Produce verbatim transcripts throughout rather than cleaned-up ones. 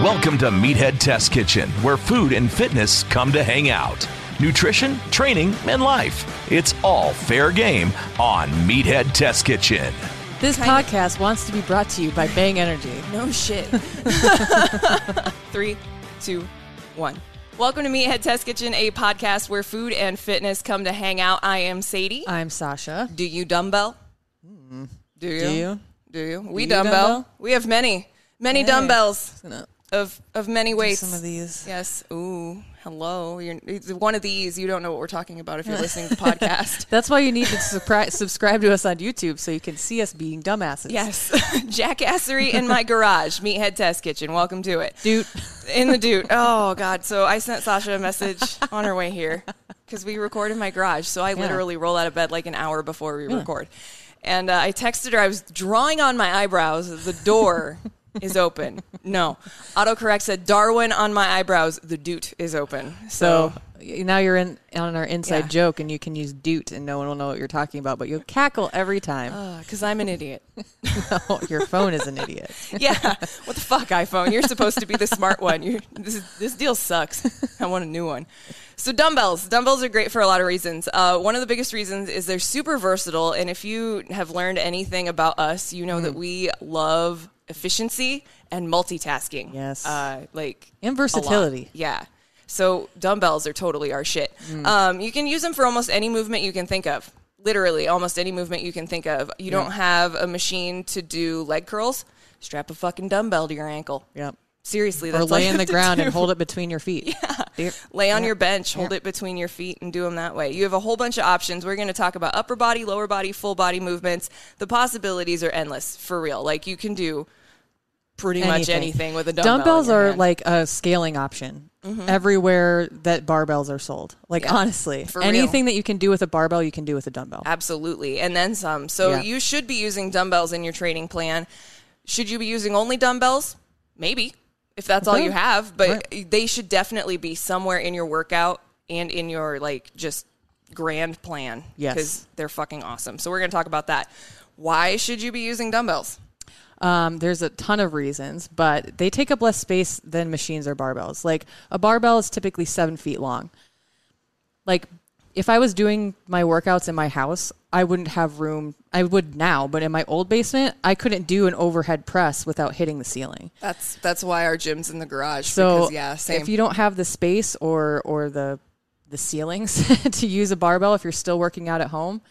Welcome to Meathead Test Kitchen, where food and fitness come to hang out. Nutrition, training, and life. It's all fair game on Meathead Test Kitchen. This kind podcast of- wants to be brought to you by Bang Energy. No shit. Three, two, one. Welcome to Meathead Test Kitchen, a podcast where food and fitness come to hang out. I am Sadie. I'm Sasha. Do you dumbbell? Mm. Do you? Do you? Do you? We Do you dumbbell. dumbbell. We have many, many hey. dumbbells. Of of many weights. Some of these. Yes. Ooh, hello. You're, one of these, you don't know what we're talking about if you're listening to the podcast. That's why you need to supri- subscribe to us on YouTube so you can see us being dumbasses. Yes. Jackassery in my garage. Meathead Test Kitchen. Welcome to it. Dude. In the dude. Oh, God. So I sent Sasha a message on her way here because we record in my garage. So I yeah. literally roll out of bed like an hour before we yeah. record. And uh, I texted her. I was drawing on my eyebrows. The door is open. No. Autocorrect said Darwin on my eyebrows. The doot is open. So, so now you're in on our inside yeah. joke and you can use doot and no one will know what you're talking about, but you'll cackle every time. Because uh, I'm an idiot. No, your phone is an idiot. Yeah. What the fuck, iPhone? You're supposed to be the smart one. You're, this, this deal sucks. I want a new one. So dumbbells. Dumbbells are great for a lot of reasons. Uh, one of the biggest reasons is they're super versatile. And if you have learned anything about us, you know mm. that we love efficiency and multitasking. Yes. Uh, like and versatility. Yeah. So dumbbells are totally our shit. Mm. Um, you can use them for almost any movement you can think of. Literally, almost any movement you can think of. You yeah. don't have a machine to do leg curls. Strap a fucking dumbbell to your ankle. Yep. Seriously, that's or lay in the ground do. and hold it between your feet. Yeah. Dear. Lay on yeah. your bench, hold yeah. it between your feet, and do them that way. You have a whole bunch of options. We're going to talk about upper body, lower body, full body movements. The possibilities are endless, for real. Like, you can do pretty anything. much anything with a dumbbell. Dumbbells are hand. like a scaling option mm-hmm. everywhere that barbells are sold. Like, yeah. honestly, for anything real. that you can do with a barbell, you can do with a dumbbell. Absolutely, and then some. So yeah. you should be using dumbbells in your training plan. Should you be using only dumbbells? Maybe. If that's all you have, but right. they should definitely be somewhere in your workout and in your, like, just grand plan. Yes. Because they're fucking awesome. So we're going to talk about that. Why should you be using dumbbells? Um, there's a ton of reasons, but they take up less space than machines or barbells. Like, a barbell is typically seven feet long. Like, if I was doing my workouts in my house, I wouldn't have room. I would now, but in my old basement, I couldn't do an overhead press without hitting the ceiling. That's that's why our gym's in the garage. So because, yeah, same. If you don't have the space or or the the ceilings to use a barbell, if you're still working out at home,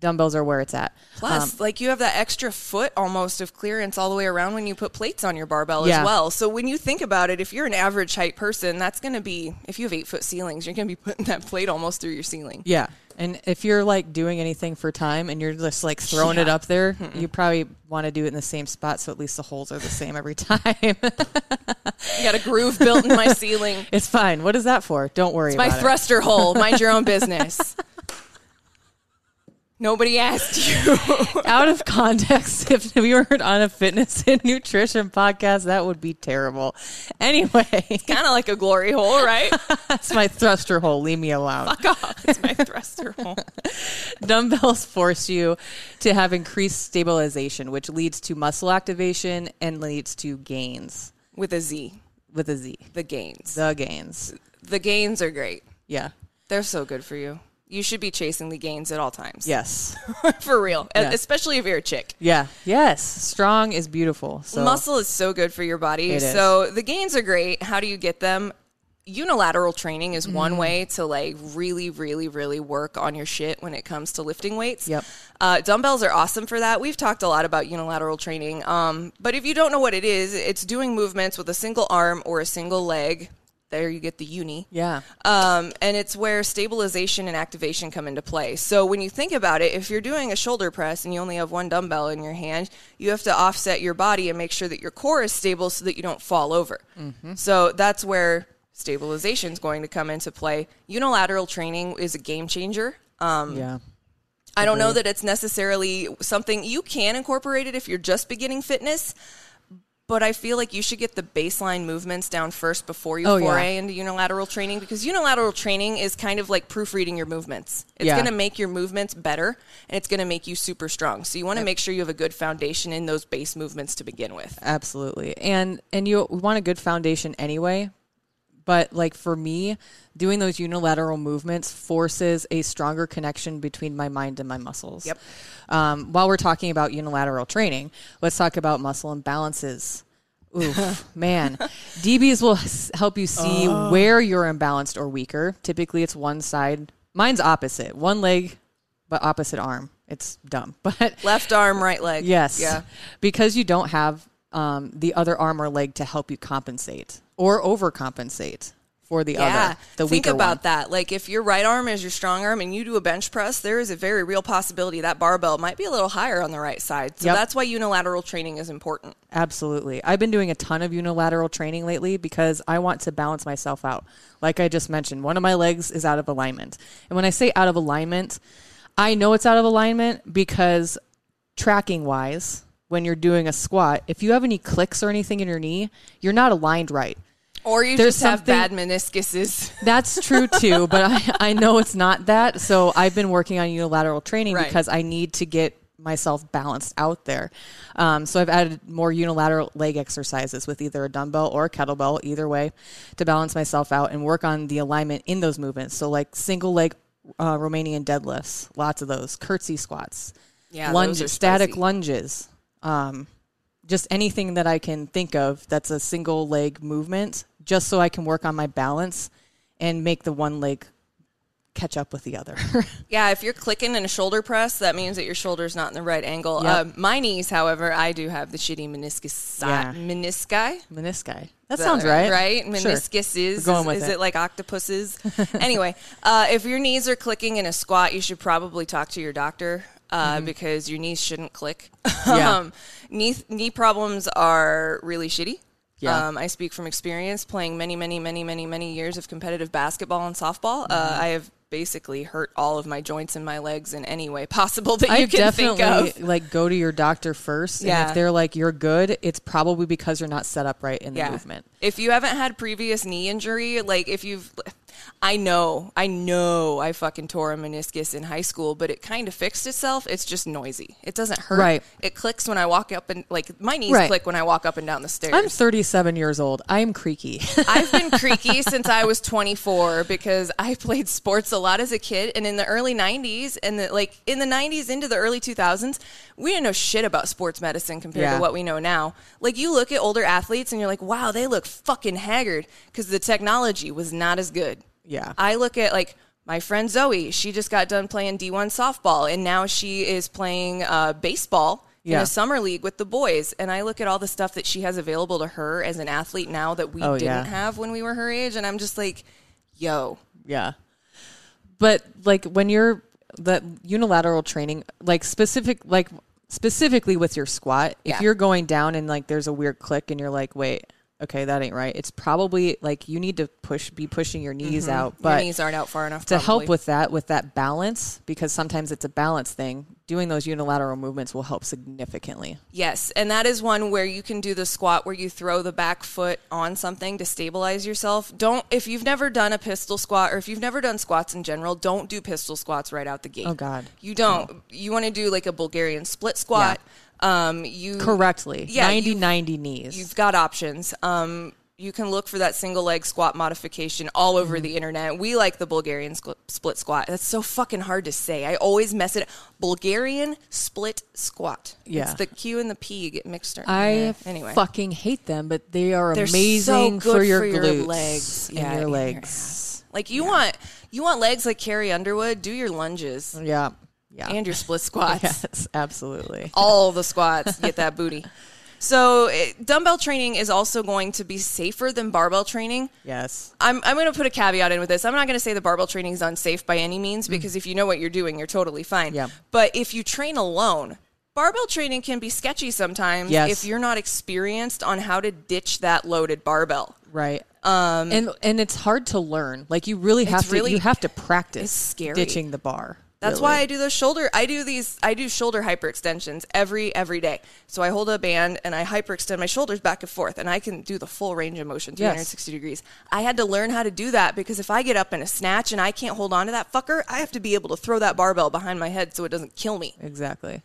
dumbbells are where it's at. Plus, um, like, you have that extra foot almost of clearance all the way around when you put plates on your barbell yeah. as well. So when you think about it, if you're an average height person, that's going to be, if you have eight foot ceilings, you're going to be putting that plate almost through your ceiling. Yeah. And if you're, like, doing anything for time and you're just, like, throwing yeah. it up there, Mm-mm. you probably want to do it in the same spot so at least the holes are the same every time. I got a groove built in my ceiling. It's fine. What is that for? Don't worry it's about it. It's my thruster hole. Mind your own business. Nobody asked you. Out of context, if we weren't on a fitness and nutrition podcast, that would be terrible. Anyway. It's kind of like a glory hole, right? It's my thruster hole. Leave me alone. Fuck off. It's my thruster hole. Dumbbells force you to have increased stabilization, which leads to muscle activation and leads to gains. With a Z. With a Z. The gains. The gains. The gains are great. Yeah. They're so good for you. you should be chasing the gains at all times. Yes. For real. Yeah. Especially if you're a chick. Yeah. Yes. Strong is beautiful. So. Muscle is so good for your body. It so is. The gains are great. How do you get them? Unilateral training is one mm. way to like really, really, really work on your shit when it comes to lifting weights. Yep. Uh, dumbbells are awesome for that. We've talked a lot about unilateral training. Um, but if you don't know what it is, it's doing movements with a single arm or a single leg. There you get the uni. Yeah. Um, and it's where stabilization and activation come into play. So when you think about it, if you're doing a shoulder press and you only have one dumbbell in your hand, you have to offset your body and make sure that your core is stable so that you don't fall over. Mm-hmm. So that's where stabilization is going to come into play. Unilateral training is a game changer. Um, yeah. I don't know that it's necessarily something you can incorporate it if you're just beginning fitness, but I feel like you should get the baseline movements down first before you oh, foray yeah. into unilateral training, because unilateral training is kind of like proofreading your movements. It's yeah. going to make your movements better, and it's going to make you super strong. So you want to make sure you have a good foundation in those base movements to begin with. Absolutely. And and you want a good foundation anyway. But like for me, doing those unilateral movements forces a stronger connection between my mind and my muscles. Yep. Um, while we're talking about unilateral training, let's talk about muscle imbalances. Oof, man. D Bs will help you see oh. where you're imbalanced or weaker. Typically, it's one side. Mine's opposite. One leg, but opposite arm. It's dumb. But left arm, right leg. Yes. Yeah. Because you don't have um, the other arm or leg to help you compensate. Or overcompensate for the yeah. other, the weaker one. Think about that. Like if your right arm is your strong arm and you do a bench press, there is a very real possibility that barbell might be a little higher on the right side. So yep. that's why unilateral training is important. Absolutely. I've been doing a ton of unilateral training lately because I want to balance myself out. Like I just mentioned, one of my legs is out of alignment. And when I say out of alignment, I know it's out of alignment because tracking-wise, when you're doing a squat, if you have any clicks or anything in your knee, you're not aligned right. Or you There's just have bad meniscuses. That's true, too, but I, I know it's not that. So I've been working on unilateral training right. because I need to get myself balanced out there. Um, so I've added more unilateral leg exercises with either a dumbbell or a kettlebell, either way, to balance myself out and work on the alignment in those movements. So like single leg uh, Romanian deadlifts, lots of those, curtsy squats, yeah, lunges, static lunges. Um Just anything that I can think of that's a single leg movement, just so I can work on my balance and make the one leg catch up with the other. Yeah, if you're clicking in a shoulder press, that means that your shoulder's not in the right angle. Yep. Um, my knees, however, I do have the shitty meniscus. Yeah. Menisci? Menisci. That sounds right. Right? Meniscus sure. is, going with is it. It like octopuses? Anyway, uh, if your knees are clicking in a squat, you should probably talk to your doctor. Uh, mm-hmm. Because your knees shouldn't click. Yeah. um, knee knee problems are really shitty. Yeah. Um, I speak from experience playing many, many, many, many, many years of competitive basketball and softball. Mm-hmm. Uh, I have basically hurt all of my joints in my legs in any way possible that I you can think of. Like go to your doctor first. Yeah. And if they're like, you're good, it's probably because you're not set up right in the yeah. movement. If you haven't had previous knee injury, like if you've... I know, I know I fucking tore a meniscus in high school, but it kind of fixed itself. It's just noisy. It doesn't hurt. Right. It clicks when I walk up and, like, my knees right. click when I walk up and down the stairs. I'm thirty-seven years old. I'm creaky. I've been creaky since I was twenty-four because I played sports a lot as a kid. And in the early nineties and, the, like, in the nineties into the early two thousands, we didn't know shit about sports medicine compared yeah. to what we know now. Like, you look at older athletes and you're like, wow, they look fucking haggard because the technology was not as good. Yeah. I look at, like, my friend Zoe. She just got done playing D one softball, and now she is playing uh, baseball yeah. in a summer league with the boys. And I look at all the stuff that she has available to her as an athlete now that we oh, didn't yeah. have when we were her age. And I'm just like, yo. Yeah. But, like, when you're the unilateral training, like, specific, like specifically with your squat, yeah. if you're going down and, like, there's a weird click and you're like, wait. Okay, that ain't right. It's probably like you need to push, be pushing your knees mm-hmm. out. But your knees aren't out far enough. To probably. help with that, with that balance, because sometimes it's a balance thing. Doing those unilateral movements will help significantly. Yes, and that is one where you can do the squat where you throw the back foot on something to stabilize yourself. Don't, if you've never done a pistol squat or if you've never done squats in general, don't do pistol squats right out the gate. Oh God, you don't. No. You want to do like a Bulgarian split squat. Yeah. Um, you correctly, yeah, ninety, ninety knees. You've got options. Um, you can look for that single leg squat modification all over mm-hmm. the internet. We like the Bulgarian squ- split squat. That's so fucking hard to say. I always mess it up. Bulgarian split squat. Yeah. It's the Q and the P get mixed up. I anyway. fucking hate them, but they are They're amazing so for your for glutes. Your legs. Yeah, and your legs. Your like you yeah. want you want legs like Carrie Underwood, do your lunges. Yeah. Yeah. And your split squats. Yes, absolutely. All the squats get that booty. So it, dumbbell training is also going to be safer than barbell training. Yes. I'm I'm going to put a caveat in with this. I'm not going to say the barbell training is unsafe by any means, because mm-hmm. if you know what you're doing, you're totally fine. Yeah. But if you train alone, barbell training can be sketchy sometimes yes. if you're not experienced on how to ditch that loaded barbell. Right. Um, and and it's hard to learn. Like you really have to really, you have to practice it's scary. ditching the bar. That's really. why I do those shoulder, I do these, I do shoulder hyperextensions every, every day. So I hold a band and I hyperextend my shoulders back and forth, and I can do the full range of motion, three sixty yes. degrees. I had to learn how to do that, because if I get up in a snatch and I can't hold on to that fucker, I have to be able to throw that barbell behind my head so it doesn't kill me. Exactly.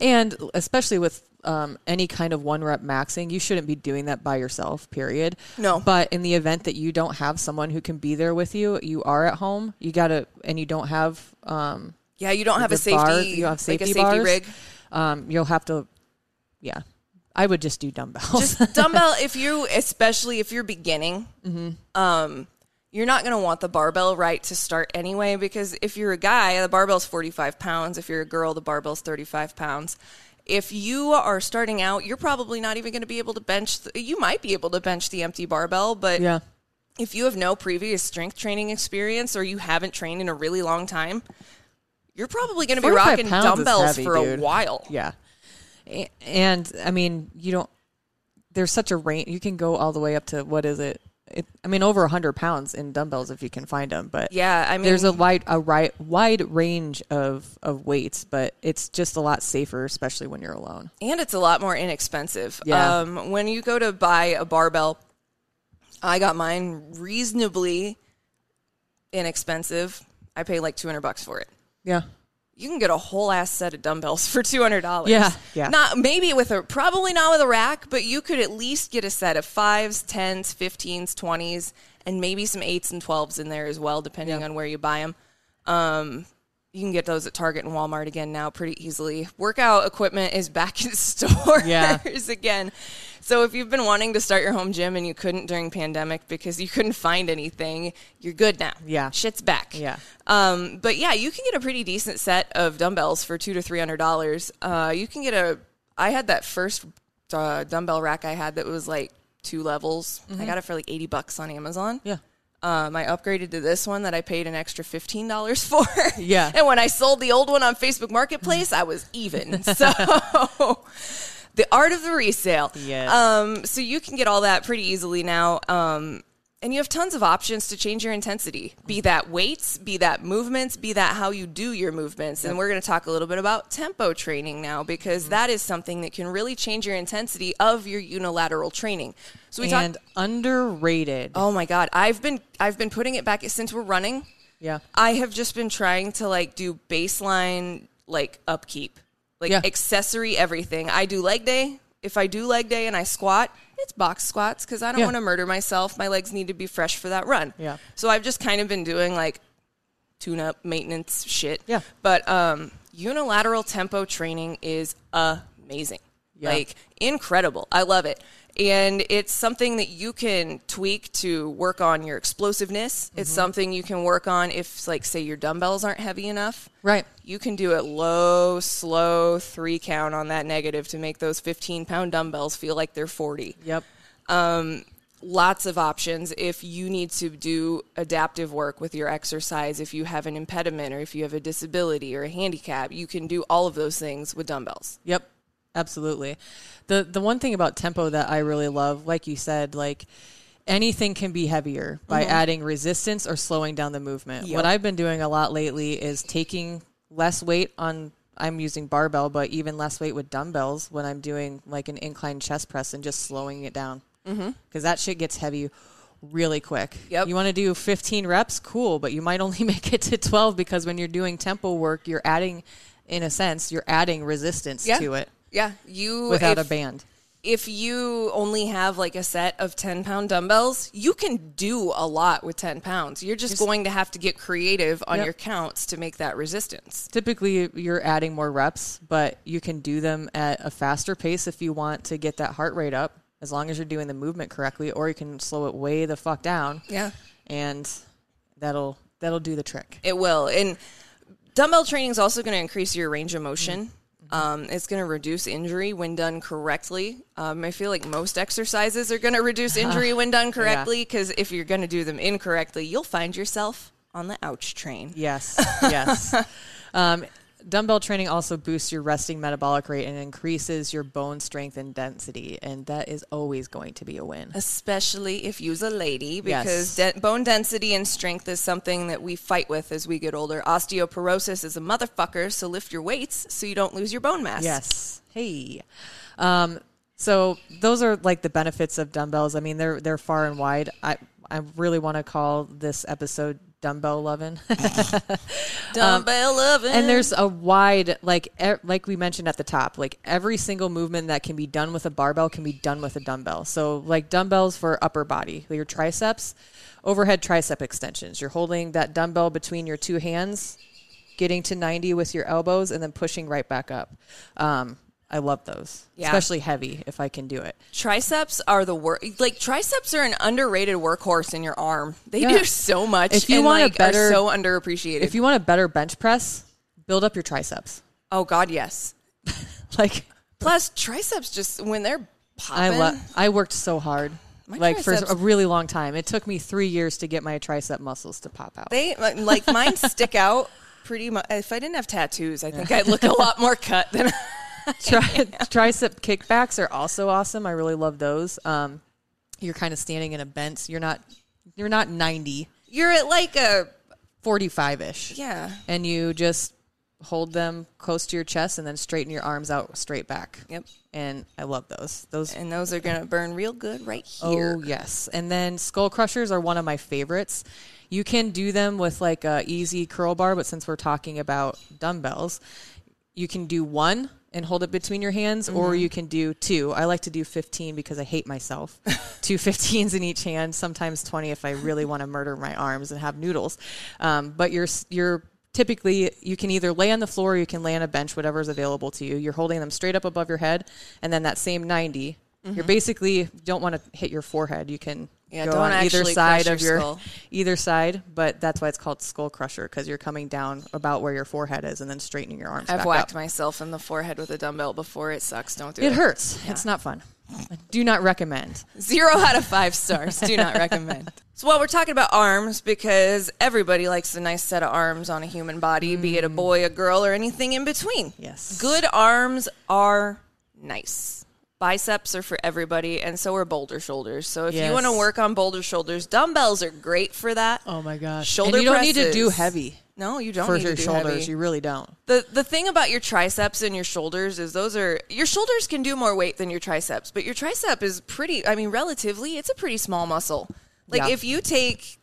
And especially with um, any kind of one rep maxing, you shouldn't be doing that by yourself, period. No. But in the event that you don't have someone who can be there with you, you are at home, you got to, and you don't have, um, yeah, you don't have a safety, bar, you don't have safety, like a safety bars, rig. Um, you'll have to, yeah, I would just do dumbbells. Just dumbbell. If you, especially if you're beginning, mm-hmm. um, you're not going to want the barbell right to start anyway, because if you're a guy, the barbell's forty-five pounds. If you're a girl, the barbell's thirty-five pounds. If you are starting out, you're probably not even going to be able to bench. The, you might be able to bench the empty barbell, but yeah. if you have no previous strength training experience, or you haven't trained in a really long time, you're probably going to be rocking dumbbells heavy, for a dude. while. Yeah. And, I mean, you don't, there's such a range. You can go all the way up to, what is it? It, I mean, over one hundred pounds in dumbbells if you can find them. But yeah, I mean, there's a wide, a right, wide range of, of weights, but it's just a lot safer, especially when you're alone. And it's a lot more inexpensive. Yeah. Um, when you go to buy a barbell, I got mine reasonably inexpensive. I paid like two hundred bucks for it. Yeah. You can get a whole ass set of dumbbells for two hundred dollars. Yeah, yeah. Not maybe with a, probably not with a rack, but you could at least get a set of fives, tens, fifteens, twenties, and maybe some eights and twelves in there as well, depending yeah. on where you buy them. Um, you can get those at Target and Walmart again now pretty easily. Workout equipment is back in stores yeah. again. So if you've been wanting to start your home gym and you couldn't during pandemic because you couldn't find anything, you're good now. Yeah. Shit's back. Yeah. Um, but yeah, you can get a pretty decent set of dumbbells for two to three hundred dollars. Uh, you can get a, I had that first uh, dumbbell rack I had that was like two levels. Mm-hmm. I got it for like eighty bucks on Amazon. Yeah. Um, I upgraded to this one that I paid an extra fifteen dollars for. Yeah. And when I sold the old one on Facebook Marketplace, I was even. So the art of the resale. Yes. Um, so you can get all that pretty easily now. Um, and you have tons of options to change your intensity, be that weights, be that movements, be that how you do your movements. Yep. And we're going to talk a little bit about tempo training now, because mm-hmm. that is something that can really change your intensity of your unilateral training. So we And talk- underrated. Oh my God. I've been, I've been putting it back since we're running. Yeah. I have just been trying to like do baseline, like upkeep. Like yeah. accessory everything. I do leg day. If I do leg day and I squat, it's box squats because I don't yeah. want to murder myself. My legs need to be fresh for that run. Yeah. So I've just kind of been doing like tune-up maintenance shit. Yeah. But um, unilateral tempo training is amazing. Yeah. Like incredible. I love it. And it's something that you can tweak to work on your explosiveness. Mm-hmm. It's something you can work on if, like, say your dumbbells aren't heavy enough. Right. You can do it low, slow, three count on that negative to make those fifteen-pound dumbbells feel like they're forty. Yep. Um, lots of options if you need to do adaptive work with your exercise, if you have an impediment or if you have a disability or a handicap. You can do all of those things with dumbbells. Yep. Absolutely. The the one thing about tempo that I really love, like you said, like anything can be heavier by mm-hmm. adding resistance or slowing down the movement. Yep. What I've been doing a lot lately is taking less weight on, I'm using barbell, but even less weight with dumbbells when I'm doing like an incline chest press and just slowing it down. Because mm-hmm. that shit gets heavy really quick. Yep. You want to do fifteen reps? Cool. But you might only make it to twelve because when you're doing tempo work, you're adding, in a sense, you're adding resistance yeah. to it. Yeah, you without if, a band. if you only have like a set of ten pound dumbbells, you can do a lot with ten pounds. You're just, just going to have to get creative on yep. your counts to make that resistance. Typically you're adding more reps, but you can do them at a faster pace if you want to get that heart rate up, as long as you're doing the movement correctly, or you can slow it way the fuck down. Yeah. And that'll, that'll do the trick. It will. And dumbbell training is also going to increase your range of motion. Mm-hmm. Um, it's going to reduce injury when done correctly. Um, I feel like most exercises are going to reduce injury when done correctly, because yeah. if you're going to do them incorrectly, you'll find yourself on the ouch train. Yes, yes. Um, dumbbell training also boosts your resting metabolic rate and increases your bone strength and density, and that is always going to be a win. Especially if you're a lady, because yes. de- bone density and strength is something that we fight with as we get older. Osteoporosis is a motherfucker, so lift your weights so you don't lose your bone mass. Yes. Hey. Um, so those are like the benefits of dumbbells. I mean, they're they're far and wide. I, I really want to call this episode dumbbell lovin'. Dumbbell um, lovin'. And there's a wide, like e- like we mentioned at the top, like every single movement that can be done with a barbell can be done with a dumbbell. So like dumbbells for upper body, your triceps, overhead tricep extensions. You're holding that dumbbell between your two hands, getting to ninety with your elbows, and then pushing right back up. Um, I love those, yeah. especially heavy if I can do it. Triceps are the work. Like triceps are an underrated workhorse in your arm. They yeah. do so much. If you and want like, a better, are so underappreciated. If you want a better bench press, build up your triceps. Oh God, yes. Like plus triceps, just when they're popping. I lo- I worked so hard. My like triceps, for a really long time. It took me three years to get my tricep muscles to pop out. They like mine stick out pretty much. If I didn't have tattoos, I think yeah. I'd look a lot more cut than. Tri- tricep kickbacks are also awesome. I really love those. Um, you're kind of standing in a bent. So you're not. You're not ninety. You're at like a forty-five ish. Yeah. And you just hold them close to your chest and then straighten your arms out straight back. Yep. And I love those. Those and those are gonna burn real good right here. Oh yes. And then skull crushers are one of my favorites. You can do them with like a easy curl bar, but since we're talking about dumbbells, you can do one and hold it between your hands, mm-hmm. or you can do two. I like to do fifteen because I hate myself. two fifteens in each hand, sometimes twenty if I really want to murder my arms and have noodles. Um, but you're you're typically, you can either lay on the floor or you can lay on a bench, whatever's available to you. You're holding them straight up above your head, and then that same ninety, mm-hmm. you're basically, don't want to hit your forehead. You can yeah, go on either side your of your, skull. either side, but that's why it's called skull crusher, because you're coming down about where your forehead is and then straightening your arms I've back up. I've whacked myself in the forehead with a dumbbell before. It sucks. Don't do it. It hurts. Yeah. It's not fun. Do not recommend. Zero out of five stars. Do not recommend. So while we're talking about arms, because everybody likes a nice set of arms on a human body, mm. be it a boy, a girl, or anything in between. Yes. Good arms are nice. Biceps are for everybody, and so are boulder shoulders. So if yes. you want to work on boulder shoulders, dumbbells are great for that. Oh, my gosh. Shoulder and you presses. Don't need to do heavy. No, you don't for need your to do shoulders. Heavy. You really don't. The The thing about your triceps and your shoulders is those are – your shoulders can do more weight than your triceps, but your tricep is pretty – I mean, relatively, it's a pretty small muscle. Like yeah. if you take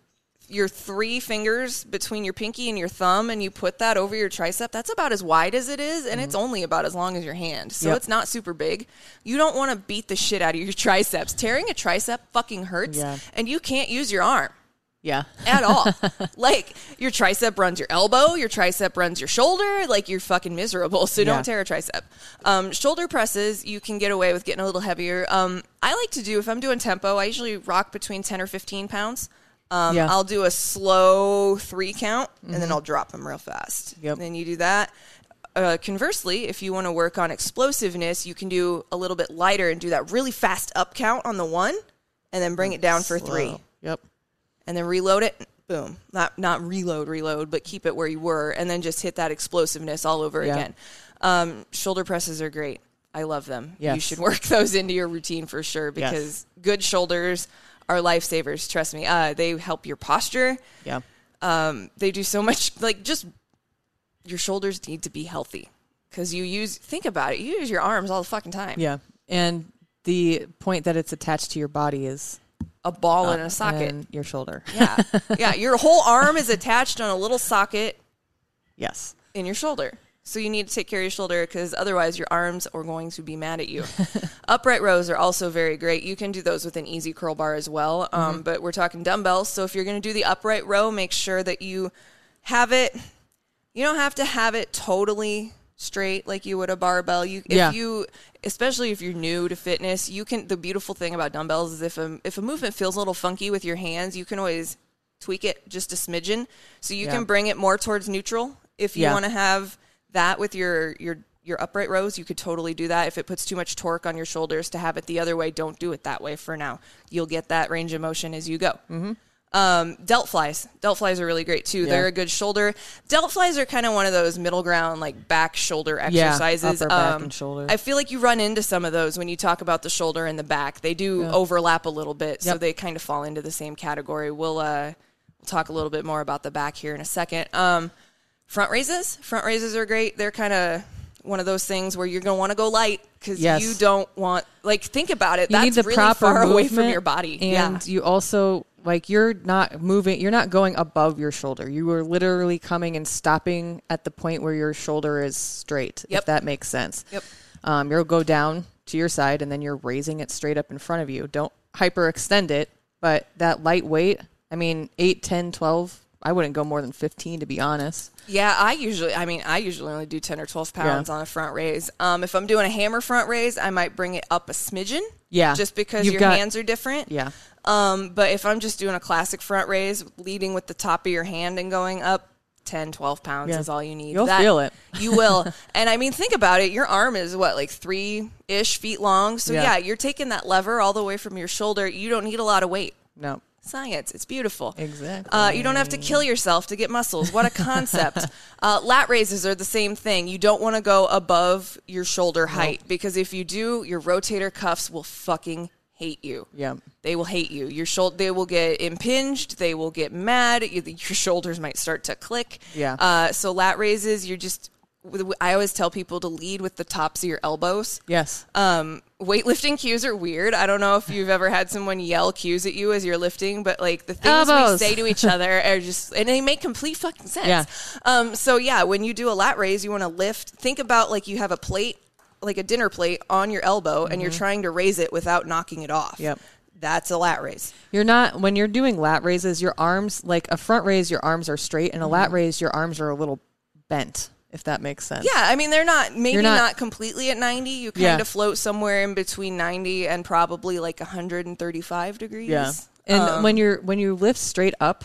your three fingers between your pinky and your thumb and you put that over your tricep, that's about as wide as it is, and mm-hmm. it's only about as long as your hand. So yep. it's not super big. You don't want to beat the shit out of your triceps. Tearing a tricep fucking hurts, yeah. and you can't use your arm. Yeah. At all. Like, your tricep runs your elbow, your tricep runs your shoulder, like, you're fucking miserable, so don't yeah. tear a tricep. Um, shoulder presses, you can get away with getting a little heavier. Um, I like to do, if I'm doing tempo, I usually rock between ten or fifteen pounds. Um, yeah. I'll do a slow three count, and mm-hmm. then I'll drop them real fast. Yep. Then you do that. Uh, conversely, if you want to work on explosiveness, you can do a little bit lighter and do that really fast up count on the one, and then bring it down for slow. three. Yep. And then reload it, boom. Not not reload, reload, but keep it where you were, and then just hit that explosiveness all over yeah. again. Um, shoulder presses are great. I love them. Yes. You should work those into your routine for sure, because yes. good shoulders are lifesavers. Trust me. Uh, they help your posture. Yeah. Um, they do so much. Like, just your shoulders need to be healthy, because you use, think about it, you use your arms all the fucking time. Yeah. And the point that it's attached to your body is a ball uh, in a socket. And your shoulder. Yeah. Yeah. Your whole arm is attached on a little socket. Yes. In your shoulder. So you need to take care of your shoulder because otherwise your arms are going to be mad at you. Upright rows are also very great. You can do those with an easy curl bar as well. Um, mm-hmm. But we're talking dumbbells. So if you're going to do the upright row, make sure that you have it. You don't have to have it totally straight like you would a barbell. You, if yeah. you, especially if you're new to fitness, you can. The beautiful thing about dumbbells is if a, if a movement feels a little funky with your hands, you can always tweak it just a smidgen. So you yeah. can bring it more towards neutral if you yeah. want to have that with your, your, your upright rows. You could totally do that. If it puts too much torque on your shoulders to have it the other way, don't do it that way for now. You'll get that range of motion as you go. Mm-hmm. Um, delt flies. Delt flies are really great too. Yeah. They're a good shoulder. Delt flies are kind of one of those middle ground, like back shoulder exercises. Yeah, upper back um, and shoulder. I feel like you run into some of those when you talk about the shoulder and the back. They do yeah. overlap a little bit, so yep. they kind of fall into the same category. We'll, uh, we'll talk a little bit more about the back here in a second. Um, Front raises. Front raises are great. They're kind of one of those things where you're going to want to go light because yes. you don't want, like, think about it. You That's need the really proper far away from your body. And yeah. you also, like, you're not moving, you're not going above your shoulder. You are literally coming and stopping at the point where your shoulder is straight, yep. if that makes sense. Yep. Um, you'll go down to your side and then you're raising it straight up in front of you. Don't hyperextend it, but that light weight, I mean, eight, ten, twelve I wouldn't go more than fifteen, to be honest. Yeah, I usually, I mean, I usually only do ten or twelve pounds yeah. on a front raise. Um, if I'm doing a hammer front raise, I might bring it up a smidgen. Yeah. Just because You've your got, hands are different. Yeah. Um, but if I'm just doing a classic front raise, leading with the top of your hand and going up, ten, twelve pounds yeah. is all you need. You'll that, feel it. You will. And, I mean, think about it. Your arm is, what, like three-ish feet long? So, yeah. yeah, you're taking that lever all the way from your shoulder. You don't need a lot of weight. No. Science. It's beautiful. Exactly. Uh, you don't have to kill yourself to get muscles. What a concept. uh, lat raises are the same thing. You don't want to go above your shoulder height nope. because if you do, your rotator cuffs will fucking hate you. Yeah. They will hate you. Your shoulder, they will get impinged. They will get mad. You, your shoulders might start to click. Yeah. Uh, so lat raises, you're just, I always tell people to lead with the tops of your elbows. Yes. Um, weightlifting cues are weird. I don't know if you've ever had someone yell cues at you as you're lifting, but like the things elbows. we say to each other are just, and they make complete fucking sense. Yeah. Um, so yeah, when you do a lat raise, you want to lift. Think about like you have a plate, like a dinner plate on your elbow mm-hmm. and you're trying to raise it without knocking it off. Yep. That's a lat raise. You're not, when you're doing lat raises, your arms, like a front raise, your arms are straight and a mm-hmm. lat raise, your arms are a little bent. If that makes sense. Yeah, I mean, they're not, maybe not, not completely at ninety. You kind yeah. of float somewhere in between ninety and probably like one thirty-five degrees. Yeah. And um, when you're when you lift straight up,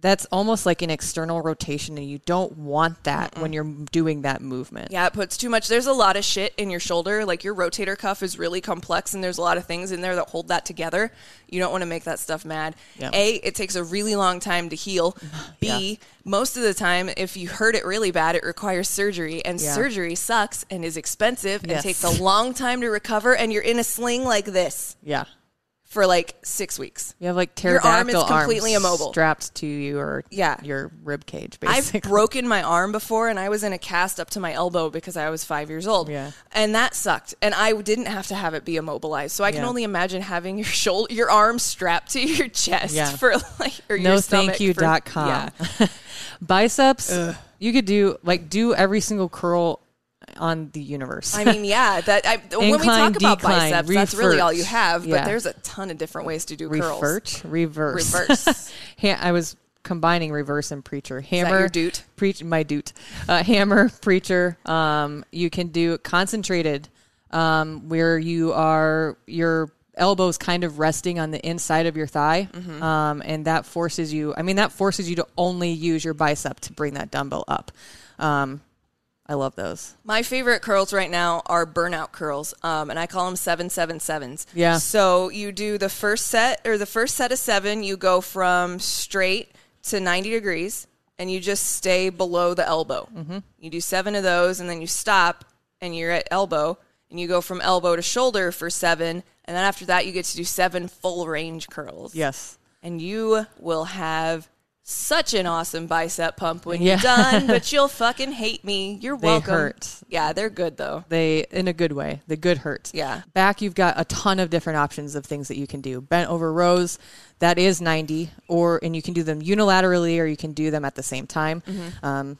that's almost like an external rotation, and you don't want that mm-mm. when you're doing that movement. Yeah, it puts too much. There's a lot of shit in your shoulder. Like your rotator cuff is really complex, and there's a lot of things in there that hold that together. You don't want to make that stuff mad. Yeah. A, it takes a really long time to heal. B, yeah. most of the time, if you hurt it really bad, it requires surgery. And yeah. surgery sucks and is expensive yes. and takes a long time to recover. And you're in a sling like this. Yeah. For like six weeks. You have like pterodactyl arms. Your arm is completely immobile. Strapped to you or yeah. your rib cage, basically. I've broken my arm before, and I was in a cast up to my elbow because I was five years old. Yeah. And that sucked. And I didn't have to have it be immobilized. So I yeah. can only imagine having your shoulder, your arm strapped to your chest yeah. for like, or no your stomach. no thank you dot com. Yeah. Biceps, ugh. You could do, like, do every single curl on the universe. I mean, yeah. That I, Incline, when we talk about decline, biceps, reverse. That's really all you have. But yeah. there's a ton of different ways to do Refert, curls. Reverse. Reverse. ha- I was combining reverse and preacher. Hammer. Is that your doot? Preach, my doot. Uh, hammer, preacher. Um, you can do concentrated, um, where you are your elbows kind of resting on the inside of your thigh, mm-hmm. um, and that forces you. I mean, that forces you to only use your bicep to bring that dumbbell up. Um, I love those. My favorite curls right now are burnout curls, um, and I call them seven, seven, sevens. Yeah. So you do the first set or the first set of seven. You go from straight to ninety degrees, and you just stay below the elbow. Mm-hmm. You do seven of those, and then you stop, and you're at elbow, and you go from elbow to shoulder for seven, and then after that, you get to do seven full range curls. Yes. And you will have such an awesome bicep pump when yeah. you're done, but you'll fucking hate me. You're welcome. They hurt. Yeah, they're good, though. They, in a good way. The good hurt. Yeah. Back, you've got a ton of different options of things that you can do. Bent over rows, that is ninety, or and you can do them unilaterally, or you can do them at the same time. Mm-hmm. Um,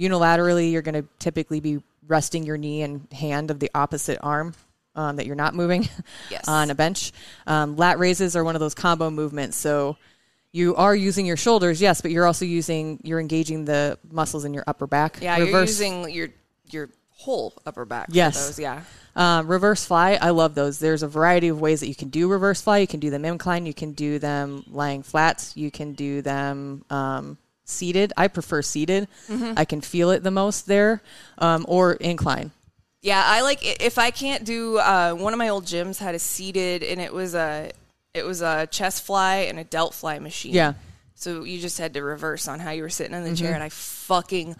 unilaterally, you're going to typically be resting your knee and hand of the opposite arm um, that you're not moving yes. on a bench. Um, lat raises are one of those combo movements. So you are using your shoulders, yes, but you're also using, you're engaging the muscles in your upper back. Yeah, reverse. You're using your your whole upper back. Yes. For those, yeah. Um, reverse fly, I love those. There's a variety of ways that you can do reverse fly. You can do them incline. You can do them lying flat. You can do them um, seated. I prefer seated. Mm-hmm. I can feel it the most there. Um, or incline. Yeah, I like, if I can't do, uh, one of my old gyms had a seated, and it was a, it was a chest fly and a delt fly machine. Yeah. So you just had to reverse on how you were sitting in the mm-hmm. chair, and I fucking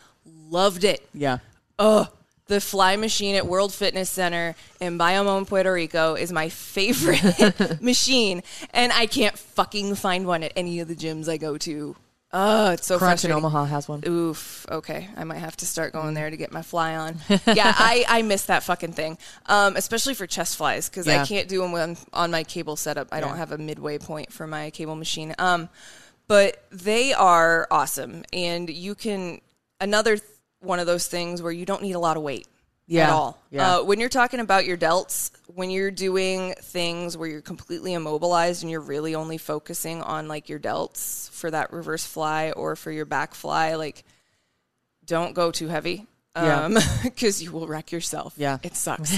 loved it. Yeah. Ugh. The fly machine at World Fitness Center in Bayamón, Puerto Rico is my favorite machine, and I can't fucking find one at any of the gyms I go to. Oh, it's so Crunch frustrating. Crunch in Omaha has one. Oof. Okay. I might have to start going there to get my fly on. Yeah, I, I miss that fucking thing, um, especially for chest flies, because yeah. I can't do them when, on my cable setup. I yeah. don't have a midway point for my cable machine. Um, but they are awesome, and you can – another th- one of those things where you don't need a lot of weight yeah. at all. Yeah. Uh, when you're talking about your delts, when you're doing things where you're completely immobilized and you're really only focusing on like your delts for that reverse fly or for your back fly, like don't go too heavy. Um, yeah. 'Cause you will wreck yourself. Yeah. It sucks.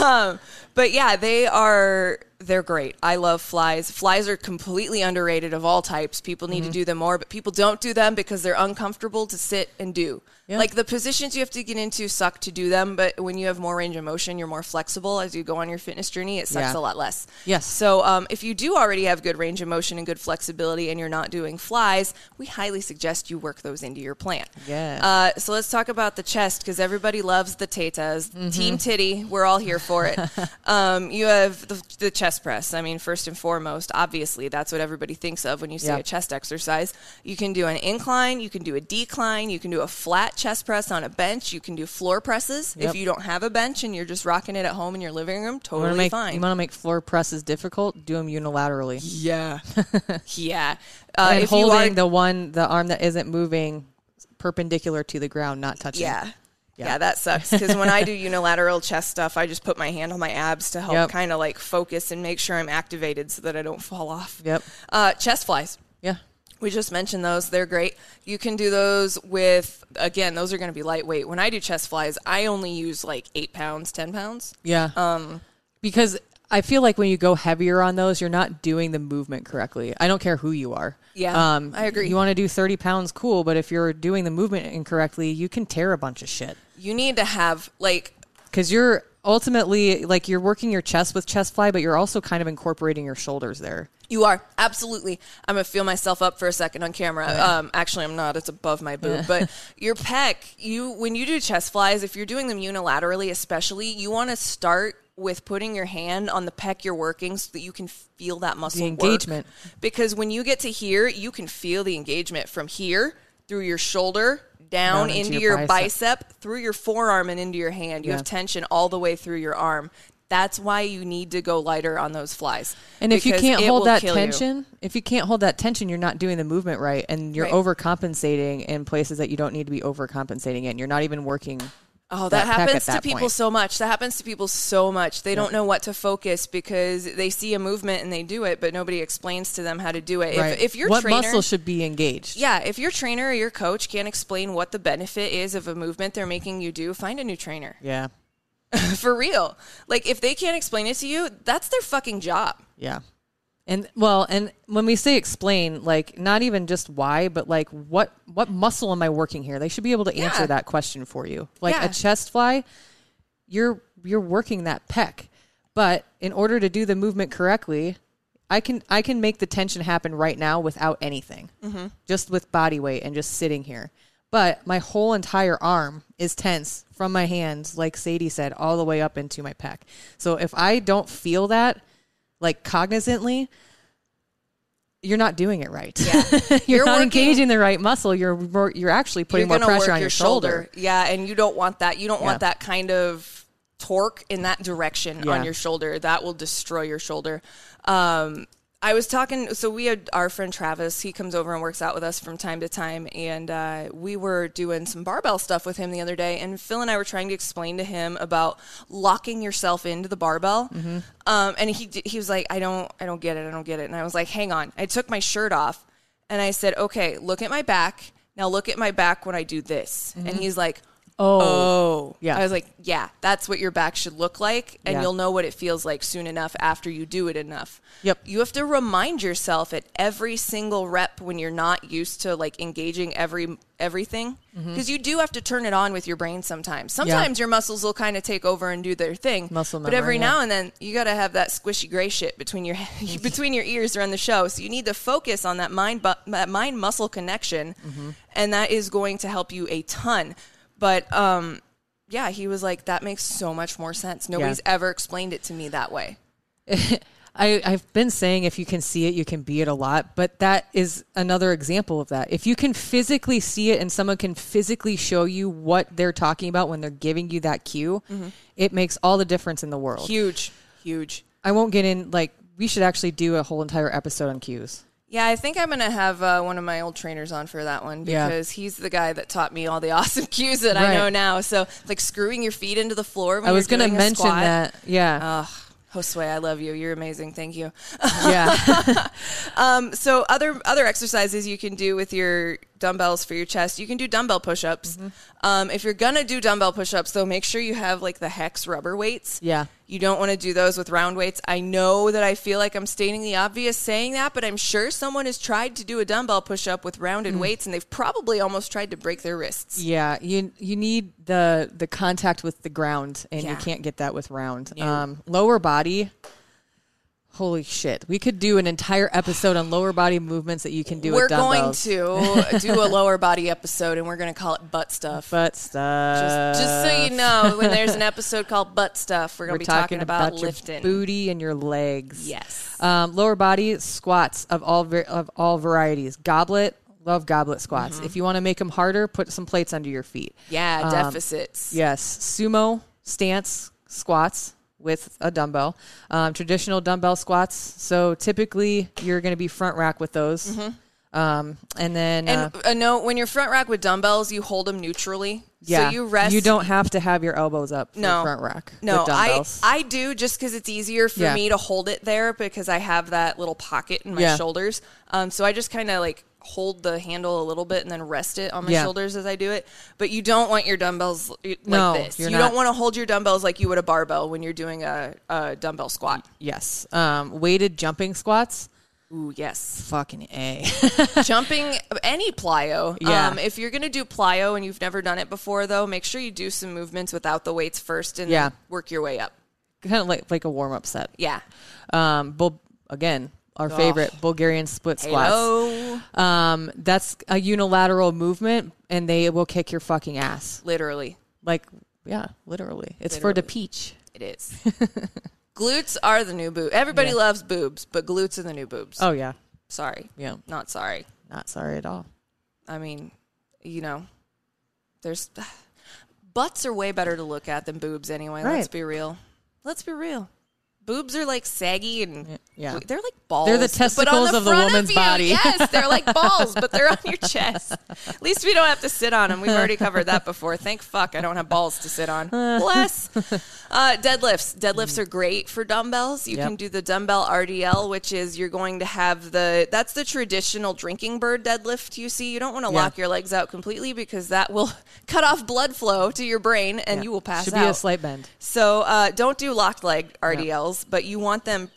um, but yeah, they are, they're great. I love flies. Flies are completely underrated of all types. People need mm-hmm. to do them more, but people don't do them because they're uncomfortable to sit and do. Yeah. Like the positions you have to get into suck to do them. But when you have more range of motion, you're more flexible as you go on your fitness journey. It sucks yeah. a lot less. Yes. So, um, if you do already have good range of motion and good flexibility and you're not doing flies, we highly suggest you work those into your plan. Yeah. Uh, so let's talk about the chest, because everybody loves the tetas. Mm-hmm. Team titty. We're all here for it. um, you have the, the chest press. I mean, first and foremost, obviously, that's what everybody thinks of when you say yep. a chest exercise. You can do an incline, you can do a decline, you can do a flat chest press on a bench, you can do floor presses. Yep. If you don't have a bench and you're just rocking it at home in your living room, totally you make, fine. You want to make floor presses difficult? Do them unilaterally. Yeah. yeah. Uh, and if holding you are, the one, the arm that isn't moving perpendicular to the ground, not touching. Yeah. Yeah. yeah, that sucks, because when I do unilateral chest stuff, I just put my hand on my abs to help yep. kind of like focus and make sure I'm activated so that I don't fall off. Yep. Uh, chest flies. Yeah. We just mentioned those. They're great. You can do those with, again, those are going to be lightweight. When I do chest flies, I only use like eight pounds, ten pounds. Yeah. Um, because I feel like when you go heavier on those, you're not doing the movement correctly. I don't care who you are. Yeah, um, I agree. You want to do thirty pounds, cool, but if you're doing the movement incorrectly, you can tear a bunch of shit. You need to have, like... Because you're ultimately, like, you're working your chest with chest fly, but you're also kind of incorporating your shoulders there. You are. Absolutely. I'm going to feel myself up for a second on camera. Oh, yeah. Um, actually, I'm not. It's above my boob. Yeah. But your pec, you when you do chest flies, if you're doing them unilaterally especially, you want to start with putting your hand on the pec you're working so that you can feel that muscle the engagement. Work. Because when you get to here, you can feel the engagement from here through your shoulder, down, down into, into your, your bicep. bicep, through your forearm and into your hand. You yeah. have tension all the way through your arm. That's why you need to go lighter on those flies. And if you can't hold that tension, you. if you can't hold that tension, you're not doing the movement right, and you're right. overcompensating in places that you don't need to be overcompensating in. You're not even working. Oh, that, that happens that to people point. so much. That happens to people so much. They yeah. don't know what to focus because they see a movement and they do it, but nobody explains to them how to do it. Right. If, if your what trainer, muscle should be engaged? Yeah. If your trainer or your coach can't explain what the benefit is of a movement they're making you do, find a new trainer. Yeah. For real. Like, if they can't explain it to you, that's their fucking job. Yeah. And well, and when we say explain, like not even just why, but like what, what muscle am I working here? They should be able to answer yeah. that question for you. Like yeah. a chest fly, you're, you're working that pec, but in order to do the movement correctly, I can, I can make the tension happen right now without anything, mm-hmm. just with body weight and just sitting here. But my whole entire arm is tense from my hands, like Sadie said, all the way up into my pec. So if I don't feel that, like cognizantly, you're not doing it right. Yeah. you're, you're not working, engaging the right muscle. You're you're actually putting you're more pressure on your shoulder. shoulder. Yeah, and you don't want that. You don't yeah. want that kind of torque in that direction yeah. on your shoulder. That will destroy your shoulder. Um, I was talking, so we had our friend Travis, he comes over and works out with us from time to time, and uh, we were doing some barbell stuff with him the other day, and Phil and I were trying to explain to him about locking yourself into the barbell, mm-hmm. um, and he he was like, I don't, I don't get it, I don't get it, and I was like, hang on. I took my shirt off, and I said, okay, look at my back, now look at my back when I do this, mm-hmm. and he's like, oh. oh, yeah. I was like, yeah, that's what your back should look like, and yeah. you'll know what it feels like soon enough after you do it enough. Yep. You have to remind yourself at every single rep when you're not used to, like, engaging every everything, because mm-hmm. you do have to turn it on with your brain sometimes. Sometimes yeah. your muscles will kind of take over and do their thing. Muscle memory, but every yeah. now and then, you got to have that squishy gray shit between your between your ears during the show, so you need to focus on that mind bu- that mind-muscle connection, mm-hmm. and that is going to help you a ton. But, um, yeah, he was like, that makes so much more sense. Nobody's yeah. ever explained it to me that way. I, I've been saying if you can see it, you can be it a lot. But that is another example of that. If you can physically see it and someone can physically show you what they're talking about when they're giving you that cue, mm-hmm. it makes all the difference in the world. Huge, huge. I won't get in, like, we should actually do a whole entire episode on cues. Yeah, I think I'm going to have uh, one of my old trainers on for that one because yeah. he's the guy that taught me all the awesome cues that right. I know now. So, like, screwing your feet into the floor when I was going to mention squat. That. Yeah. Oh, Josue, I love you. You're amazing. Thank you. Yeah. um, so other other exercises you can do with your dumbbells for your chest. You can do dumbbell push-ups. Mm-hmm. Um, if you're going to do dumbbell push-ups, though, make sure you have, like, the hex rubber weights. Yeah. You don't want to do those with round weights. I know that I feel like I'm stating the obvious saying that, but I'm sure someone has tried to do a dumbbell push-up with rounded mm. weights, and they've probably almost tried to break their wrists. Yeah, you you need the the contact with the ground, and yeah. you can't get that with round. Yeah. Um, lower body, holy shit. We could do an entire episode on lower body movements that you can do we're with dumbbells. We're going to do a lower body episode, and we're going to call it butt stuff. Butt stuff. Just, just so you know, when there's an episode called butt stuff, we're going to be talking, talking about, about lifting your booty and your legs. Yes. Um, lower body squats of all of all varieties. Goblet, love goblet squats. Mm-hmm. If you want to make them harder, put some plates under your feet. Yeah, um, deficits. Yes. Sumo stance squats with a dumbbell. Um, traditional dumbbell squats. So typically you're going to be front rack with those. Mm-hmm. Um, and then, and uh, uh, no, when you're front rack with dumbbells, you hold them neutrally. Yeah. So you rest. You don't have to have your elbows up. For no front rack. No, with dumbbells. I, I do just cause it's easier for yeah. me to hold it there because I have that little pocket in my yeah. shoulders. Um, so I just kind of like hold the handle a little bit and then rest it on my yeah. shoulders as I do it. But you don't want your dumbbells like no, this. You not. Don't want to hold your dumbbells like you would a barbell when you're doing a, a dumbbell squat. Yes. Um, weighted jumping squats. Ooh, yes. Fucking A. Jumping, any plyo. Yeah. Um, if you're going to do plyo and you've never done it before, though, make sure you do some movements without the weights first and yeah. then work your way up. Kind of like, like a warm-up set. Yeah. Um, but again, our favorite oh. Bulgarian split squats. Hello. Um, that's a unilateral movement, and they will kick your fucking ass. Literally. Like, yeah, literally. It's literally. For the peach. It is. Glutes are the new boob. Everybody yeah. loves boobs, but glutes are the new boobs. Oh, yeah. Sorry. Yeah. Not sorry. Not sorry at all. I mean, you know, there's... Butts are way better to look at than boobs anyway. Right. Let's be real. Let's be real. Boobs are like saggy and yeah. they're like balls. They're the testicles the of the woman's of body. Yes, they're like balls, but they're on your chest. At least we don't have to sit on them. We've already covered that before. Thank fuck I don't have balls to sit on. Bless. Uh, deadlifts. Deadlifts are great for dumbbells. You yep. can do the dumbbell R D L, which is you're going to have the, that's the traditional drinking bird deadlift you see. You don't want to yeah. lock your legs out completely because that will cut off blood flow to your brain and yeah. you will pass Should out. Should be a slight bend. So uh, don't do locked leg R D Ls. Yep. But you want them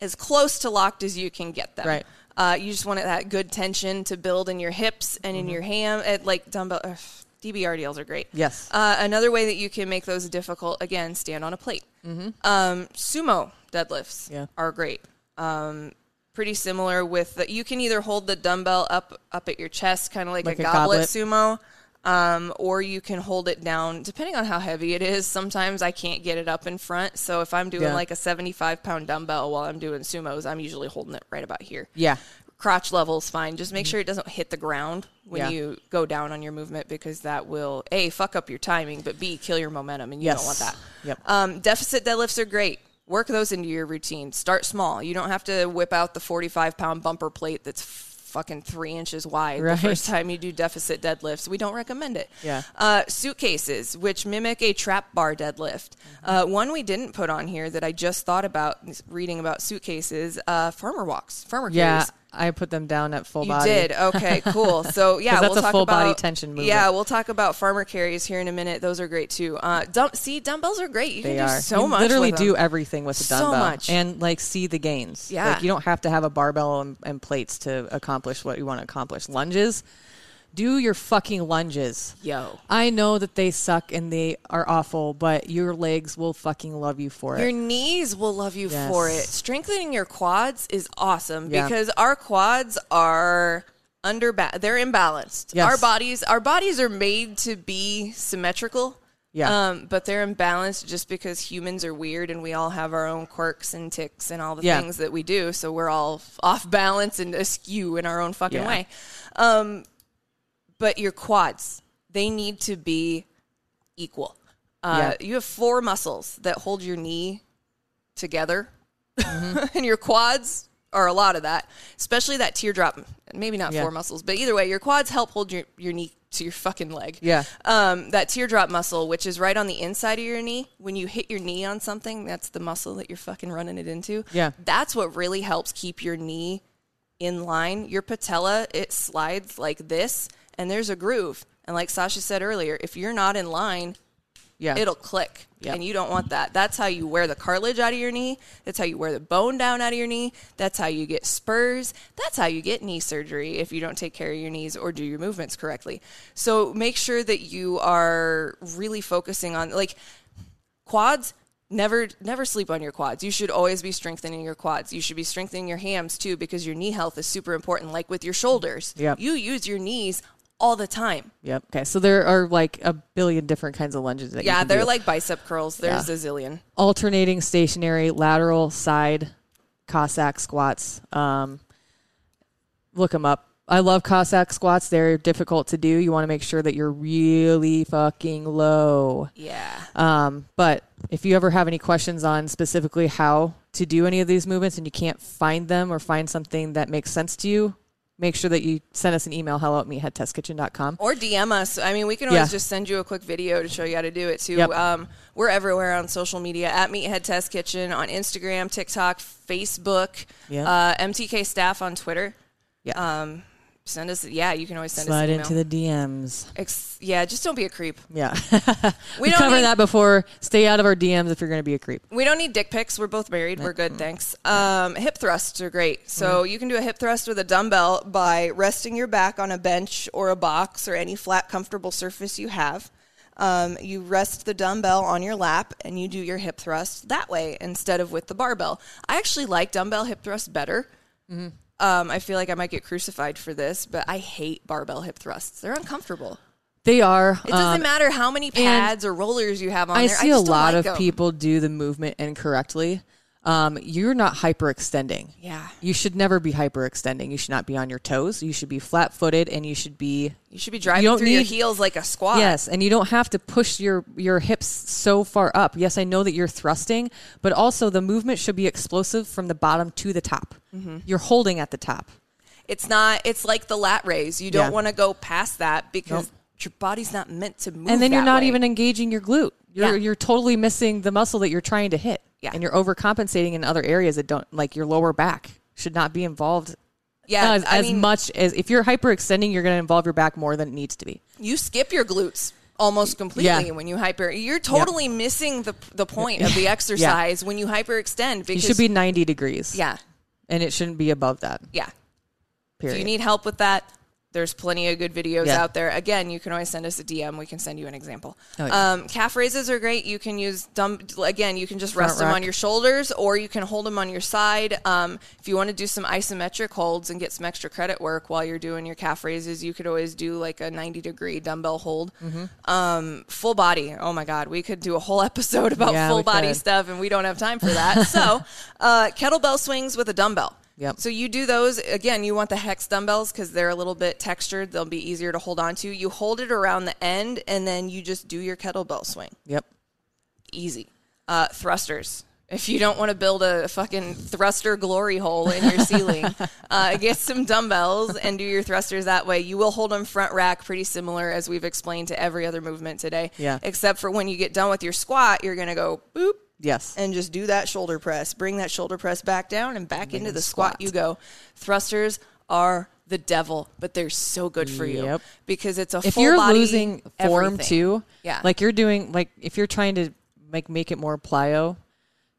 as close to locked as you can get them. Right. Uh, you just want that good tension to build in your hips and mm-hmm. in your ham. At like dumbbell uh, D B R D Ls are great. Yes. Uh, another way that you can make those difficult again, stand on a plate. Mm-hmm. Um, sumo deadlifts yeah. are great. Um, pretty similar with the, you can either hold the dumbbell up up at your chest, kind of like, like a, a goblet, goblet. sumo. Um, or you can hold it down, depending on how heavy it is. Sometimes I can't get it up in front. So if I'm doing yeah. like a seventy-five pound dumbbell while I'm doing sumos, I'm usually holding it right about here. Yeah. Crotch level is fine. Just make sure it doesn't hit the ground when yeah. you go down on your movement because that will, A, fuck up your timing, but B, kill your momentum, and you yes. don't want that. Yep. Um, deficit deadlifts are great. work those into your routine. Start small. You don't have to whip out the forty-five pound bumper plate that's fucking three inches wide right. the first time you do deficit deadlifts. We don't recommend it. Yeah. Uh, suitcases, which mimic a trap bar deadlift. Mm-hmm. Uh, one we didn't put on here that I just thought about reading about suitcases, uh, farmer walks, farmer yeah, carries. I put them down at full you body. You did. Okay, cool. So, yeah, that's we'll a talk full about, body tension movement. Yeah, we'll talk about farmer carries here in a minute. Those are great, too. Uh, dump, see, dumbbells are great. You they can do are. so you much. You literally with do them. everything with a dumbbell. So much. And, like, see the gains. Yeah. Like, you don't have to have a barbell and, and plates to accomplish what you want to accomplish. Lunges. Do your fucking lunges. Yo. I know that they suck and they are awful, but your legs will fucking love you for it. Your knees will love you yes. for it. Strengthening your quads is awesome yeah. because our quads are under ba- they're imbalanced. Yes. Our bodies our bodies are made to be symmetrical. Yeah. Um, but they're imbalanced just because humans are weird and we all have our own quirks and tics and all the yeah. things that we do, so we're all off balance and askew in our own fucking yeah. way. Um But your quads, they need to be equal. Uh, yeah. You have four muscles that hold your knee together. Mm-hmm. And your quads are a lot of that, especially that teardrop. Maybe not yeah. four muscles, but either way, your quads help hold your, your knee to your fucking leg. Yeah. Um, that teardrop muscle, which is right on the inside of your knee. When you hit your knee on something, that's the muscle that you're fucking running it into. Yeah. That's what really helps keep your knee in line. Your patella, it slides like this. And there's a groove. And like Sasha said earlier, if you're not in line, yeah. it'll click. Yep. And you don't want that. That's how you wear the cartilage out of your knee. That's how you wear the bone down out of your knee. That's how you get spurs. That's how you get knee surgery if you don't take care of your knees or do your movements correctly. So make sure that you are really focusing on, like, quads. Never never sleep on your quads. You should always be strengthening your quads. You should be strengthening your hams, too, because your knee health is super important, like with your shoulders. Yep. You use your knees all the time. Yep. Okay. So there are like a billion different kinds of lunges that yeah, you can do. Yeah, they're like bicep curls. There's yeah. a zillion. Alternating, stationary, lateral, side, Cossack squats. Um, look them up. I love Cossack squats. They're difficult to do. You want to make sure that you're really fucking low. Yeah. Um, but if you ever have any questions on specifically how to do any of these movements and you can't find them or find something that makes sense to you, make sure that you send us an email, hello at meathead test kitchen dot com. Or D M us. I mean, we can always yeah. just send you a quick video to show you how to do it, too. Yep. Um, we're everywhere on social media, at Meathead Test Kitchen, on Instagram, TikTok, Facebook, yep. uh, M T K Staff on Twitter. Yeah. Um, send us, yeah, you can always send Slide us an email. Slide into the D Ms. Ex- yeah, just don't be a creep. Yeah. we, we covered that before. Stay out of our D Ms if you're going to be a creep. We don't need dick pics. We're both married. We're good, mm-hmm. thanks. Um, hip thrusts are great. So mm-hmm. you can do a hip thrust with a dumbbell by resting your back on a bench or a box or any flat, comfortable surface you have. Um, you rest the dumbbell on your lap and you do your hip thrust that way instead of with the barbell. I actually like dumbbell hip thrusts better. Mm-hmm. Um, I feel like I might get crucified for this, but I hate barbell hip thrusts. They're uncomfortable. They are. It doesn't um, matter how many pads or rollers you have on I there. I see a lot like of them. people do the movement incorrectly. Um, you're not hyperextending. Yeah. You should never be hyperextending. You should not be on your toes. You should be flat-footed, and you should be... You should be driving you through need, your heels like a squat. Yes, and you don't have to push your, your hips so far up. Yes, I know that you're thrusting, but also the movement should be explosive from the bottom to the top. Mm-hmm. You're holding at the top. It's not... It's like the lat raise. You don't yeah. want to go past that because... Nope. Your body's not meant to move. And then you're not way. even engaging your glute. You're yeah. you're totally missing the muscle that you're trying to hit. Yeah. And you're overcompensating in other areas that don't, like your lower back should not be involved. Yeah. As, as mean, much as if you're hyperextending, you're going to involve your back more than it needs to be. You skip your glutes almost completely yeah. when you hyper. You're totally yeah. missing the the point of the exercise yeah. when you hyperextend. Because you should be ninety degrees. Yeah. And it shouldn't be above that. Yeah. Period. If you need help with that, there's plenty of good videos yeah. out there. Again, you can always send us a D M. We can send you an example. Oh, yeah. um, calf raises are great. You can use dumb. Again, you can just Front rest rack. them on your shoulders, or you can hold them on your side. Um, if you want to do some isometric holds and get some extra credit work while you're doing your calf raises, you could always do like a ninety degree dumbbell hold. Mm-hmm. Um, full body. Oh my God, we could do a whole episode about yeah, full body could. stuff, and we don't have time for that. so, uh, kettlebell swings with a dumbbell. Yep. So you do those. Again, you want the hex dumbbells because they're a little bit textured. They'll be easier to hold on to. You hold it around the end, and then you just do your kettlebell swing. Yep. Easy. Uh, thrusters. If you don't want to build a fucking thruster glory hole in your ceiling, uh, get some dumbbells and do your thrusters that way. You will hold them front rack pretty similar as we've explained to every other movement today. Yeah. Except for when you get done with your squat, you're going to go boop. Yes. And just do that shoulder press. Bring that shoulder press back down and back and into the squat. squat you go. Thrusters are the devil, but they're so good for you yep. because it's a if full body. If you're losing form everything. too, yeah. like you're doing, like if you're trying to make, make it more plyo,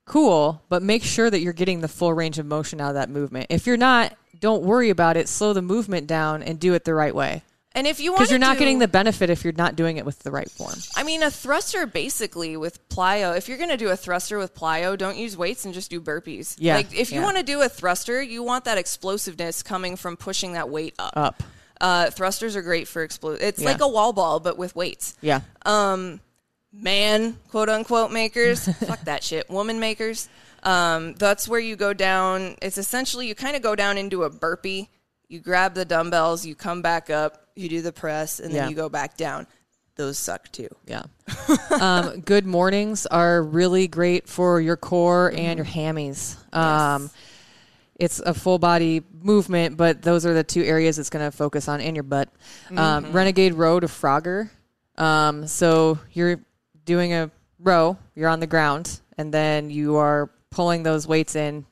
cool, but make sure that you're getting the full range of motion out of that movement. If you're not, don't worry about it. Slow the movement down and do it the right way. And if you want to, because you're not do, getting the benefit if you're not doing it with the right form. I mean, a thruster basically with plyo, if you're going to do a thruster with plyo, don't use weights and just do burpees. Yeah. Like if you yeah. want to do a thruster, you want that explosiveness coming from pushing that weight up. Up. Uh, thrusters are great for explosive. It's yeah. like a wall ball, but with weights. Yeah. Um, man, quote unquote makers. Fuck that shit. Woman makers. Um, that's where you go down. It's essentially, you kind of go down into a burpee. You grab the dumbbells, you come back up, you do the press, and then yeah. you go back down. Those suck too. Yeah. um, good mornings are really great for your core and your hammies. Um, yes. It's a full body movement, but those are the two areas it's going to focus on, and your butt. Um, mm-hmm. Renegade row to Frogger. Um, so you're doing a row, you're on the ground, and then you are pulling those weights in.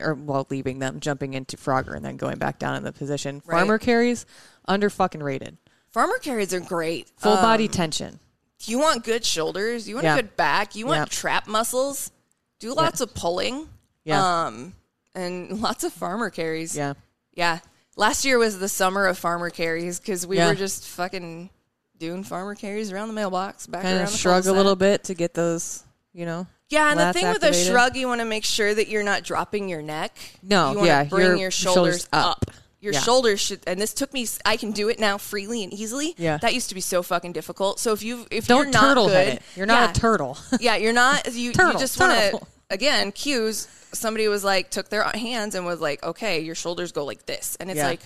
Or well, leaving them, jumping into Frogger, and then going back down in the position. Right. Farmer carries, under fucking rated. Farmer carries are great. Full um, body tension. You want good shoulders. You want yeah. a good back. You want yeah. trap muscles. Do lots yeah. of pulling. Yeah. Um, and lots of farmer carries. Yeah. Yeah. Last year was the summer of farmer carries because we yeah. were just fucking doing farmer carries around the mailbox, back kind around of the shrug a little bit to get those, you know. Yeah, and the thing activated. With a shrug, you want to make sure that you're not dropping your neck. No, you want yeah, to bring your, your shoulders, shoulders up. up. Your yeah. shoulders should, and this took me. I can do it now freely and easily. Yeah, that used to be so fucking difficult. So if you if don't you're not turtle good, head it. You're not yeah, a turtle. yeah, you're not. You, turtle, you just want to again cues. Somebody was like took their hands and was like, okay, your shoulders go like this, and it's yeah. like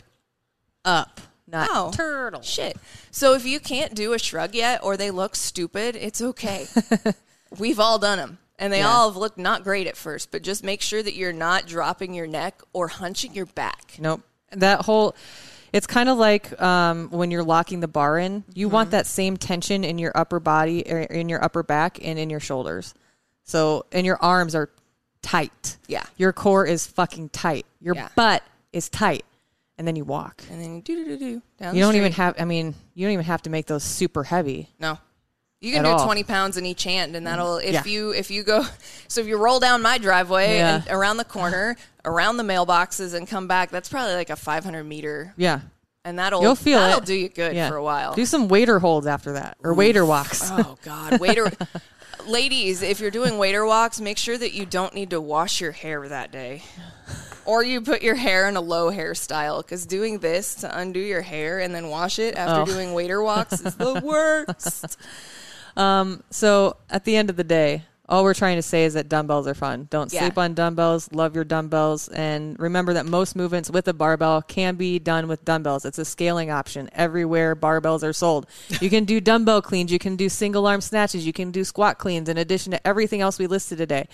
up. Not oh, turtle shit. So if you can't do a shrug yet, or they look stupid, it's okay. We've all done them. And they yeah. all have looked not great at first, but just make sure that you're not dropping your neck or hunching your back. Nope. That whole, it's kind of like um, when you're locking the bar in, you mm-hmm. want that same tension in your upper body, or in your upper back and in your shoulders. So, and your arms are tight. Yeah. Your core is fucking tight. Your yeah. butt is tight. And then you walk. And then you do-do-do-do down you the don't street. Even have, I mean, you don't even have to make those super heavy. No. You can do all. twenty pounds in each hand, and that'll, if yeah. you, if you go, so if you roll down my driveway yeah. and around the corner, around the mailboxes and come back, that's probably like a five hundred meter. Yeah. And that'll, You'll feel that'll it. do you good yeah. for a while. Do some waiter holds after that, or Oof. waiter walks. Oh God. Waiter. Ladies, if you're doing waiter walks, make sure that you don't need to wash your hair that day. Or you put your hair in a low hairstyle, because doing this to undo your hair and then wash it after oh. doing waiter walks is the worst. Um, so at the end of the day, all we're trying to say is that dumbbells are fun. Don't yeah. sleep on dumbbells. Love your dumbbells. And remember that most movements with a barbell can be done with dumbbells. It's a scaling option everywhere barbells are sold. You can do dumbbell cleans. You can do single arm snatches. You can do squat cleans in addition to everything else we listed today.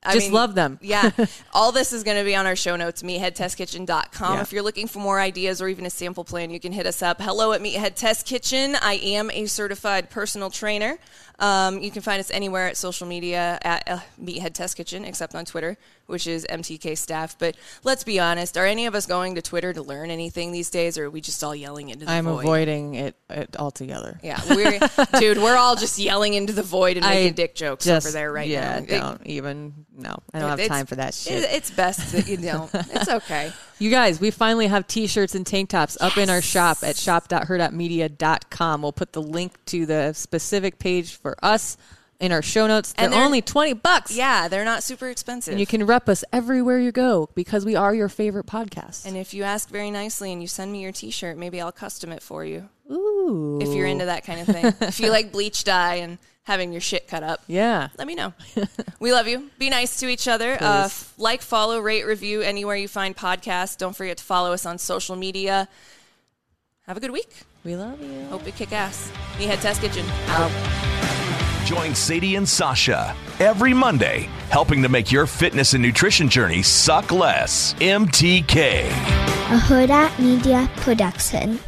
I Just mean, love them. yeah. All this is going to be on our show notes, meathead test kitchen dot com. Yeah. If you're looking for more ideas or even a sample plan, you can hit us up. Hello at Meathead Test Kitchen. I am a certified personal trainer. Um, you can find us anywhere at social media at uh, Meathead Test Kitchen, except on Twitter, which is M T K Staff. But let's be honest, are any of us going to Twitter to learn anything these days, or are we just all yelling into the I'm void? I'm avoiding it, it altogether. Yeah. We're, dude, we're all just yelling into the void and making I dick jokes just, over there right yeah, now. Yeah, don't it, even... No, I don't have time for that shit. It's best that you don't. It's okay. You guys, we finally have T-shirts and tank tops yes. up in our shop at shop dot her dot media dot com. We'll put the link to the specific page for us in our show notes. They're, they're only twenty bucks. Yeah, they're not super expensive. And you can rep us everywhere you go because we are your favorite podcast. And if you ask very nicely and you send me your T-shirt, maybe I'll custom it for you. Ooh. If you're into that kind of thing. If you like bleach dye and... having your shit cut up. Yeah. Let me know. We love you. Be nice to each other. Uh, f- like, follow, rate, review anywhere you find podcasts. Don't forget to follow us on social media. Have a good week. We love you. Hope you kick ass. Meathead Test Kitchen. Out. Join Sadie and Sasha every Monday, helping to make your fitness and nutrition journey suck less. M T K. A Huda Media Production.